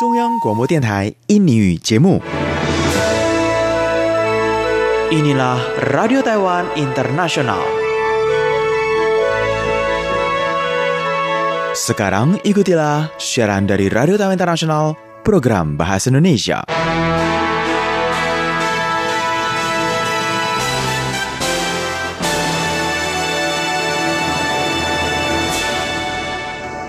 中央广播电台印尼语节目 Inilah Radio Taiwan Internasional. Sekarang ikutilah siaran dari Radio Taiwan Internasional, program Bahasa Indonesia.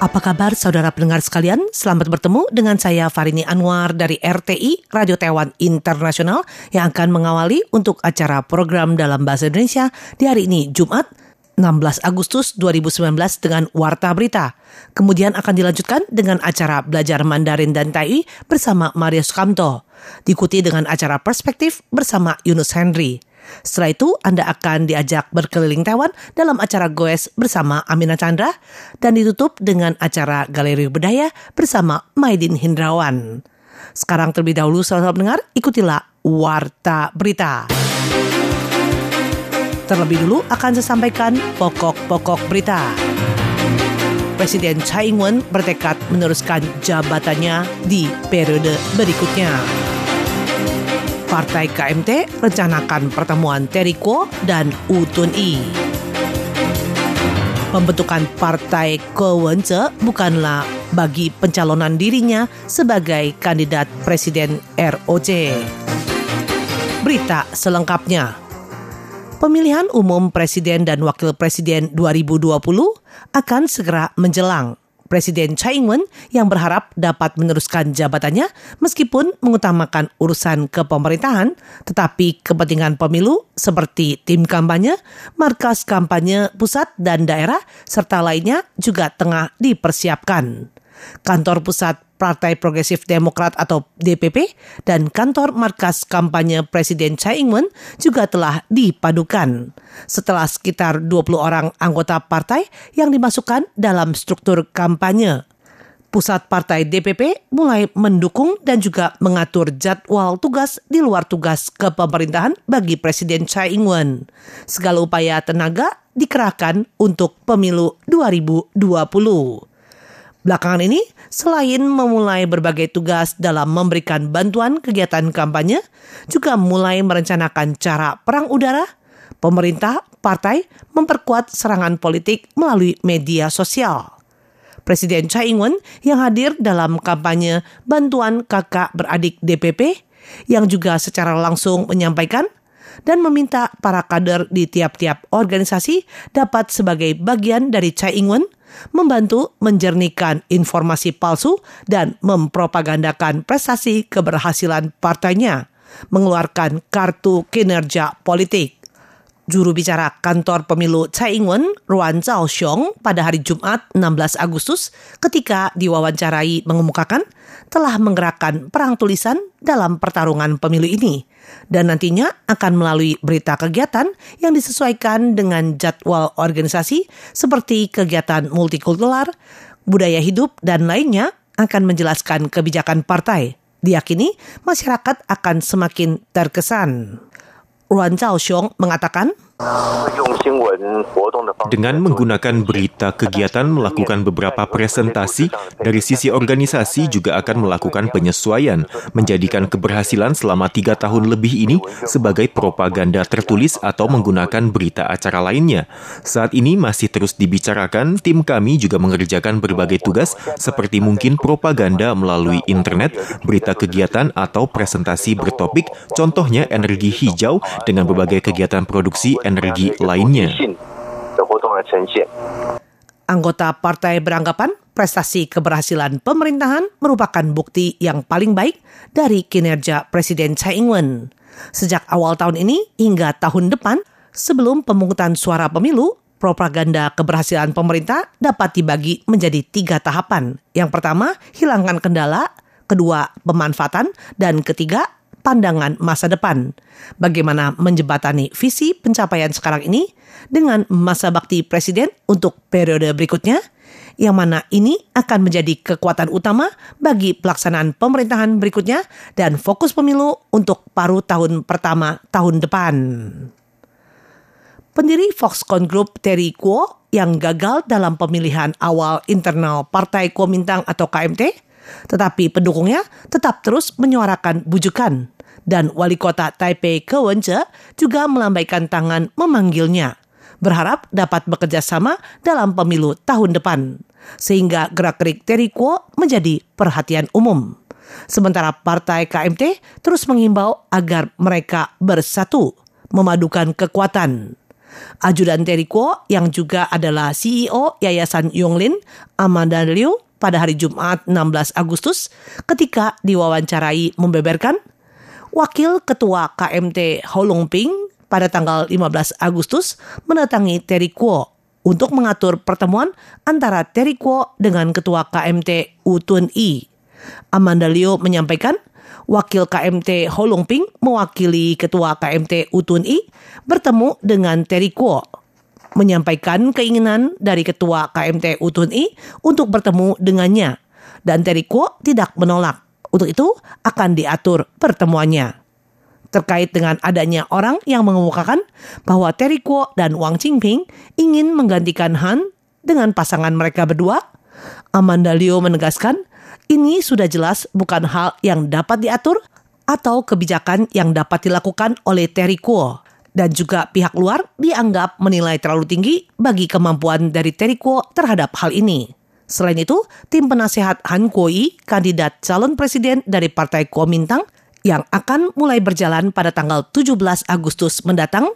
Apa kabar saudara pendengar sekalian? Selamat bertemu dengan saya Farini Anwar dari RTI Radio Taiwan Internasional yang akan mengawali untuk acara program dalam bahasa Indonesia di hari ini Jumat 16 Agustus 2019 dengan Warta Berita. Kemudian akan dilanjutkan dengan acara Belajar Mandarin dan Tai bersama Marius Kamto. Diikuti dengan acara Perspektif bersama Yunus Henry. Setelah itu, Anda akan diajak berkeliling Taiwan dalam acara Goes bersama Amina Chandra dan ditutup dengan acara Galeri Budaya bersama Maidin Hindrawan. Sekarang terlebih dahulu, saudara pendengar, ikutilah Warta Berita. Terlebih dulu akan saya sampaikan pokok-pokok berita. Presiden Tsai Ing-wen bertekad meneruskan jabatannya di periode berikutnya. Partai KMT rencanakan pertemuan Terry Gou dan Wu Den-yih. Pembentukan Partai Ko Wen-je bukanlah bagi pencalonan dirinya sebagai kandidat presiden ROC. Berita selengkapnya. Pemilihan umum presiden dan wakil presiden 2020 akan segera menjelang. Presiden Tsai Ing-wen yang berharap dapat meneruskan jabatannya meskipun mengutamakan urusan kepemerintahan, tetapi kepentingan pemilu seperti tim kampanye, markas kampanye pusat dan daerah, serta lainnya juga tengah dipersiapkan. Kantor pusat Partai Progresif Demokrat atau DPP dan kantor markas kampanye Presiden Tsai Ing-wen juga telah dipadukan. Setelah sekitar 20 orang anggota partai yang dimasukkan dalam struktur kampanye, pusat partai DPP mulai mendukung dan juga mengatur jadwal tugas di luar tugas kepemerintahan bagi Presiden Tsai Ing-wen. Segala upaya tenaga dikerahkan untuk pemilu 2020. Belakangan ini, selain memulai berbagai tugas dalam memberikan bantuan kegiatan kampanye, juga mulai merencanakan cara perang udara, pemerintah, partai memperkuat serangan politik melalui media sosial. Presiden Tsai Ing-wen yang hadir dalam kampanye bantuan kakak beradik DPP yang juga secara langsung menyampaikan dan meminta para kader di tiap-tiap organisasi dapat sebagai bagian dari Tsai Ing-wen membantu menjernihkan informasi palsu dan mempropagandakan prestasi keberhasilan partainya, mengeluarkan kartu kinerja politik. Juru bicara kantor pemilu Tsai Ing-wen, Ruan Zhao Xiong, pada hari Jumat 16 Agustus ketika diwawancarai mengemukakan telah menggerakkan perang tulisan dalam pertarungan pemilu ini dan nantinya akan melalui berita kegiatan yang disesuaikan dengan jadwal organisasi seperti kegiatan multikultural, budaya hidup, dan lainnya akan menjelaskan kebijakan partai. Diyakini masyarakat akan semakin terkesan. Ruan Zhao Xiong mengatakan, dengan menggunakan berita kegiatan melakukan beberapa presentasi, dari sisi organisasi juga akan melakukan penyesuaian, menjadikan keberhasilan selama 3 tahun lebih ini sebagai propaganda tertulis atau menggunakan berita acara lainnya. Saat ini masih terus dibicarakan, tim kami juga mengerjakan berbagai tugas seperti mungkin propaganda melalui internet, berita kegiatan atau presentasi bertopik, contohnya energi hijau dengan berbagai kegiatan produksi energi lainnya. Anggota partai beranggapan prestasi keberhasilan pemerintahan merupakan bukti yang paling baik dari kinerja Presiden Tsai Ing-wen. Sejak awal tahun ini hingga tahun depan, sebelum pemungutan suara pemilu, propaganda keberhasilan pemerintah dapat dibagi menjadi 3 tahapan. Yang pertama, hilangkan kendala, kedua, pemanfaatan, dan ketiga, pandangan masa depan. Bagaimana menjebatani visi pencapaian sekarang ini dengan masa bakti presiden untuk periode berikutnya, yang mana ini akan menjadi kekuatan utama bagi pelaksanaan pemerintahan berikutnya dan fokus pemilu untuk paruh tahun pertama tahun depan. Pendiri Foxconn Group Terry Gou yang gagal dalam pemilihan awal internal Partai Kuomintang atau KMT Tetapi pendukungnya tetap terus menyuarakan bujukan. Dan wali kota Taipei Ko Wen-je juga melambaikan tangan memanggilnya, berharap dapat bekerja sama dalam pemilu tahun depan. Sehingga gerak-gerik Terry Gou menjadi perhatian umum. Sementara partai KMT terus mengimbau agar mereka bersatu, memadukan kekuatan. Ajudan Terry Gou yang juga adalah CEO Yayasan Yonglin, Amanda Liu, pada hari Jumat 16 Agustus ketika diwawancarai membeberkan, Wakil Ketua KMT Hau Lung-pin pada tanggal 15 Agustus mendatangi Terry Gou untuk mengatur pertemuan antara Terry Gou dengan Ketua KMT Wu Den-yih. Amanda Liu menyampaikan, Wakil KMT Hau Lung-pin mewakili Ketua KMT Wu Den-yih bertemu dengan Terry Gou, menyampaikan keinginan dari Ketua KMT Wu Den-yih untuk bertemu dengannya, dan Terry Gou tidak menolak. Untuk itu akan diatur pertemuannya. Terkait dengan adanya orang yang mengemukakan bahwa Terry Gou dan Wang Qingping ingin menggantikan Han dengan pasangan mereka berdua, Amanda Liu menegaskan ini sudah jelas bukan hal yang dapat diatur atau kebijakan yang dapat dilakukan oleh Terry Gou. Dan juga pihak luar dianggap menilai terlalu tinggi bagi kemampuan dari Terry Gou terhadap hal ini. Selain itu, tim penasehat Han Kuo-yu, kandidat calon presiden dari Partai Kuomintang yang akan mulai berjalan pada tanggal 17 Agustus mendatang,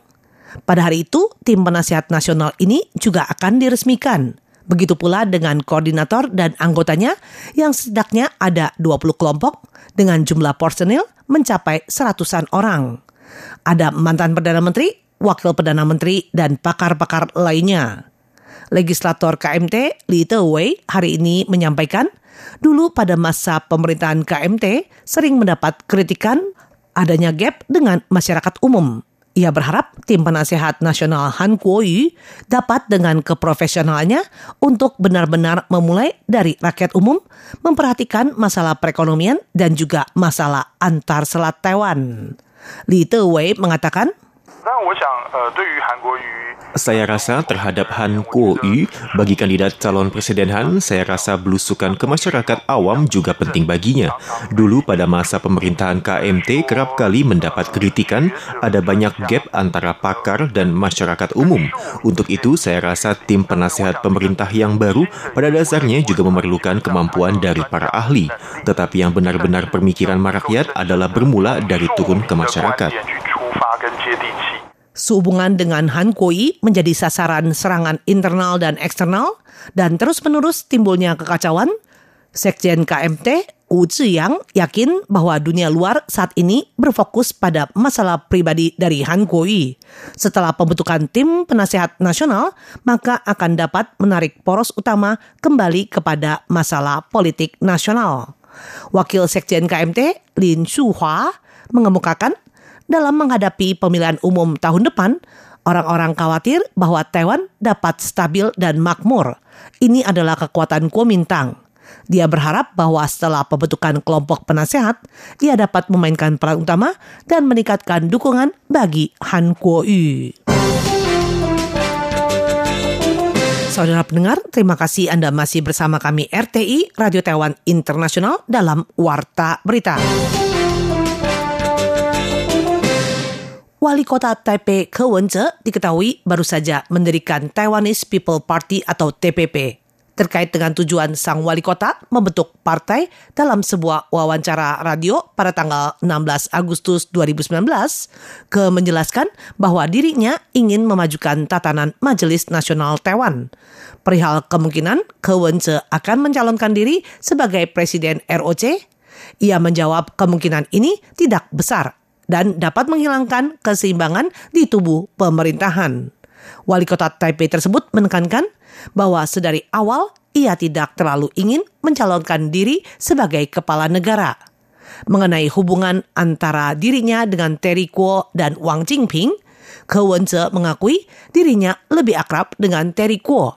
pada hari itu tim penasehat nasional ini juga akan diresmikan. Begitu pula dengan koordinator dan anggotanya yang setidaknya ada 20 kelompok dengan jumlah personil mencapai seratusan orang. Ada mantan Perdana Menteri, Wakil Perdana Menteri, dan pakar-pakar lainnya. Legislator KMT Li Te-wei hari ini menyampaikan, dulu pada masa pemerintahan KMT sering mendapat kritikan adanya gap dengan masyarakat umum. Ia berharap tim penasehat nasional Han Kuo-yu dapat dengan keprofesionalnya untuk benar-benar memulai dari rakyat umum, memperhatikan masalah perekonomian dan juga masalah antar selat Taiwan. Li Te-wei mengatakan, saya rasa terhadap Han Kuo-yu, bagi kandidat calon presiden Han, saya rasa belusukan ke masyarakat awam juga penting baginya. Dulu pada masa pemerintahan KMT kerap kali mendapat kritikan, ada banyak gap antara pakar dan masyarakat umum. Untuk itu, saya rasa tim penasehat pemerintah yang baru pada dasarnya juga memerlukan kemampuan dari para ahli. Tetapi yang benar-benar pemikiran rakyat adalah bermula dari turun ke masyarakat. Sehubungan dengan Han Kuo-yu menjadi sasaran serangan internal dan eksternal dan terus-menerus timbulnya kekacauan, Sekjen KMT Wu Ziyang yakin bahwa dunia luar saat ini berfokus pada masalah pribadi dari Han Kuo-yu. Setelah pembentukan tim penasehat nasional, maka akan dapat menarik poros utama kembali kepada masalah politik nasional. Wakil Sekjen KMT Lin Shu Hua mengemukakan, dalam menghadapi pemilihan umum tahun depan, orang-orang khawatir bahwa Taiwan dapat stabil dan makmur. Ini adalah kekuatan Kuomintang. Dia berharap bahwa setelah pembentukan kelompok penasehat, ia dapat memainkan peran utama dan meningkatkan dukungan bagi Han Kuo-yu. Saudara pendengar, terima kasih Anda masih bersama kami RTI Radio Taiwan Internasional dalam Warta Berita. Wali kota Taipei Ko Wen-je diketahui baru saja mendirikan Taiwanese People Party atau TPP. Terkait dengan tujuan sang wali kota membentuk partai dalam sebuah wawancara radio pada tanggal 16 Agustus 2019, Ko menjelaskan bahwa dirinya ingin memajukan tatanan Majelis Nasional Taiwan. Perihal kemungkinan Ko Wen-je akan mencalonkan diri sebagai presiden ROC, ia menjawab kemungkinan ini tidak besar dan dapat menghilangkan keseimbangan di tubuh pemerintahan. Wali kota Taipei tersebut menekankan bahwa sedari awal ia tidak terlalu ingin mencalonkan diri sebagai kepala negara. Mengenai hubungan antara dirinya dengan Terry Gou dan Wang Qingping, Ko Wen-je mengakui dirinya lebih akrab dengan Terry Gou.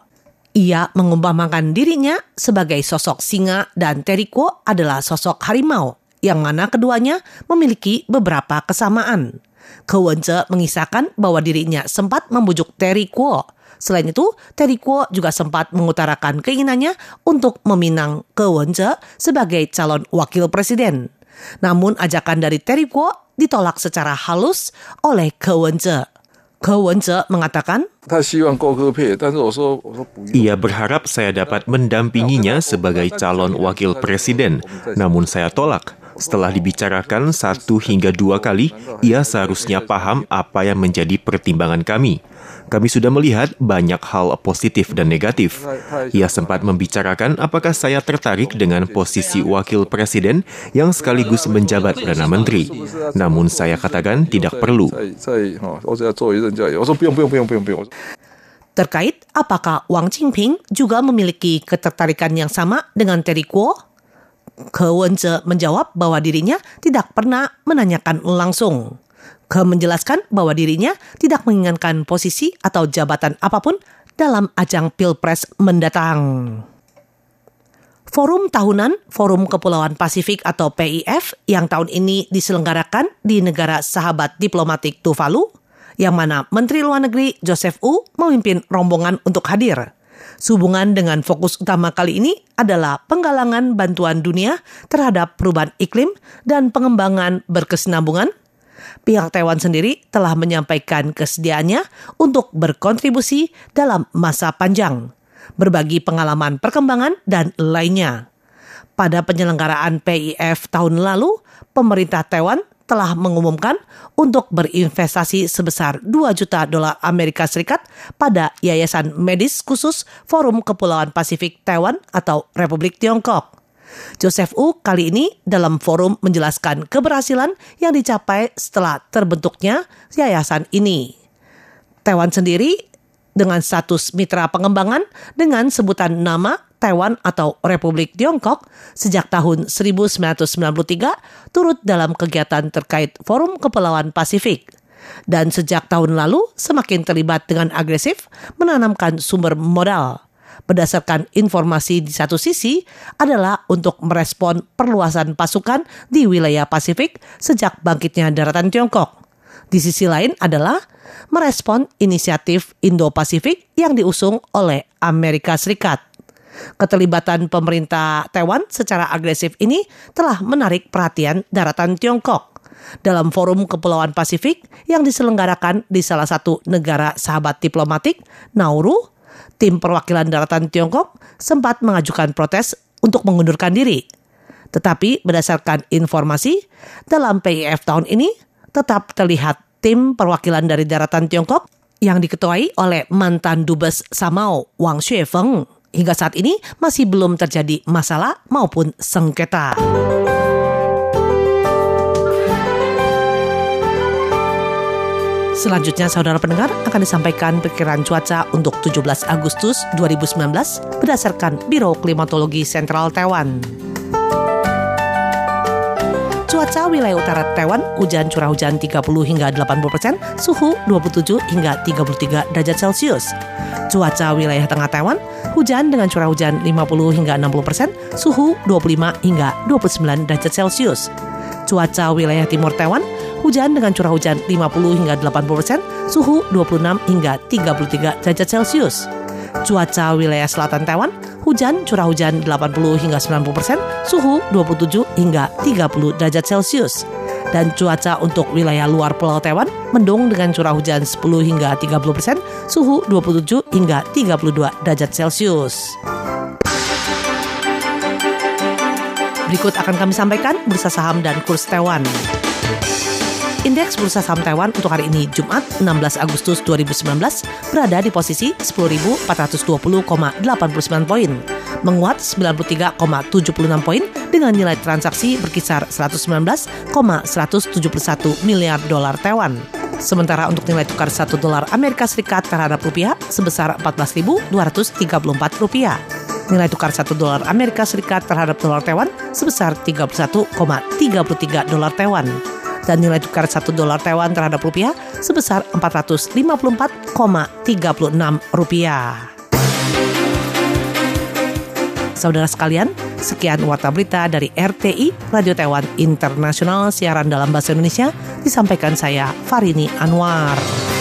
Ia mengumpamakan dirinya sebagai sosok singa dan Terry Gou adalah sosok harimau, yang mana keduanya memiliki beberapa kesamaan. Ko Wen-je mengisahkan bahwa dirinya sempat membujuk Terry Gou Selain itu, Terry Gou juga sempat mengutarakan keinginannya untuk meminang Ko Wen-je sebagai calon wakil presiden. Namun ajakan dari Terry Gou ditolak secara halus oleh Ko Wen-je. Ko Wen-je mengatakan, ia berharap saya dapat mendampinginya sebagai calon wakil presiden, namun saya tolak. Setelah dibicarakan 1 hingga 2 kali, ia seharusnya paham apa yang menjadi pertimbangan kami. Kami sudah melihat banyak hal positif dan negatif. Ia sempat membicarakan apakah saya tertarik dengan posisi wakil presiden yang sekaligus menjabat Perdana Menteri. Namun saya katakan tidak perlu. Terkait apakah Wang Qingping juga memiliki ketertarikan yang sama dengan Terry Gou? Ko Wen-je menjawab bahwa dirinya tidak pernah menanyakan langsung. Ko menjelaskan bahwa dirinya tidak menginginkan posisi atau jabatan apapun dalam ajang Pilpres mendatang. Forum tahunan Forum Kepulauan Pasifik atau PIF yang tahun ini diselenggarakan di negara sahabat diplomatik Tuvalu, yang mana Menteri Luar Negeri Joseph Wu memimpin rombongan untuk hadir. Sehubungan dengan fokus utama kali ini adalah penggalangan bantuan dunia terhadap perubahan iklim dan pengembangan berkesinambungan. Pihak Taiwan sendiri telah menyampaikan kesediaannya untuk berkontribusi dalam masa panjang, berbagi pengalaman perkembangan dan lainnya. Pada penyelenggaraan PIF tahun lalu, pemerintah Taiwan telah mengumumkan untuk berinvestasi sebesar $2 juta pada Yayasan Medis Khusus Forum Kepulauan Pasifik Taiwan atau Republik Tiongkok. Joseph Wu kali ini dalam forum menjelaskan keberhasilan yang dicapai setelah terbentuknya yayasan ini. Taiwan sendiri dengan status mitra pengembangan dengan sebutan nama Taiwan atau Republik Tiongkok sejak tahun 1993 turut dalam kegiatan terkait Forum Kepulauan Pasifik. Dan sejak tahun lalu semakin terlibat dengan agresif menanamkan sumber modal. Berdasarkan informasi di satu sisi adalah untuk merespon perluasan pasukan di wilayah Pasifik sejak bangkitnya daratan Tiongkok. Di sisi lain adalah merespon inisiatif Indo-Pasifik yang diusung oleh Amerika Serikat. Keterlibatan pemerintah Taiwan secara agresif ini telah menarik perhatian daratan Tiongkok dalam Forum Kepulauan Pasifik yang diselenggarakan di salah satu negara sahabat diplomatik, Nauru. Tim perwakilan daratan Tiongkok sempat mengajukan protes untuk mengundurkan diri. Tetapi berdasarkan informasi, dalam PIF tahun ini tetap terlihat tim perwakilan dari daratan Tiongkok yang diketuai oleh mantan Dubes Samau Wang Xuefeng. Hingga saat ini masih belum terjadi masalah maupun sengketa. Selanjutnya saudara pendengar akan disampaikan perkiraan cuaca untuk 17 Agustus 2019 berdasarkan Biro Klimatologi Sentral Taiwan. Cuaca wilayah utara Taiwan, hujan curah hujan 30 hingga 80%, suhu 27 hingga 33 derajat Celcius. Cuaca wilayah tengah Taiwan, hujan dengan curah hujan 50 hingga 60%, suhu 25 hingga 29 derajat Celcius. Cuaca wilayah timur Taiwan, hujan dengan curah hujan 50 hingga 80%, suhu 26 hingga 33 derajat Celcius. Cuaca wilayah selatan Taiwan, hujan curah hujan 80 hingga 90%, suhu 27 hingga 30 derajat Celcius. Dan cuaca untuk wilayah luar pulau Taiwan, mendung dengan curah hujan 10 hingga 30%, suhu 27 hingga 32 derajat Celcius. Berikut akan kami sampaikan bursa saham dan kurs Taiwan. Indeks bursa saham Taiwan untuk hari ini Jumat 16 Agustus 2019 berada di posisi 10.420,89 poin, menguat 93,76 poin dengan nilai transaksi berkisar 119,171 miliar dolar Taiwan. Sementara untuk nilai tukar 1 dolar Amerika Serikat terhadap rupiah sebesar 14.234 rupiah. Nilai tukar 1 dolar Amerika Serikat terhadap dolar Taiwan sebesar 31,33 dolar Taiwan. Dan nilai tukar 1 dolar Taiwan terhadap rupiah sebesar 454,36 rupiah. Saudara sekalian, sekian warta berita dari RTI Radio Taiwan Internasional siaran dalam bahasa Indonesia, disampaikan saya Farini Anwar.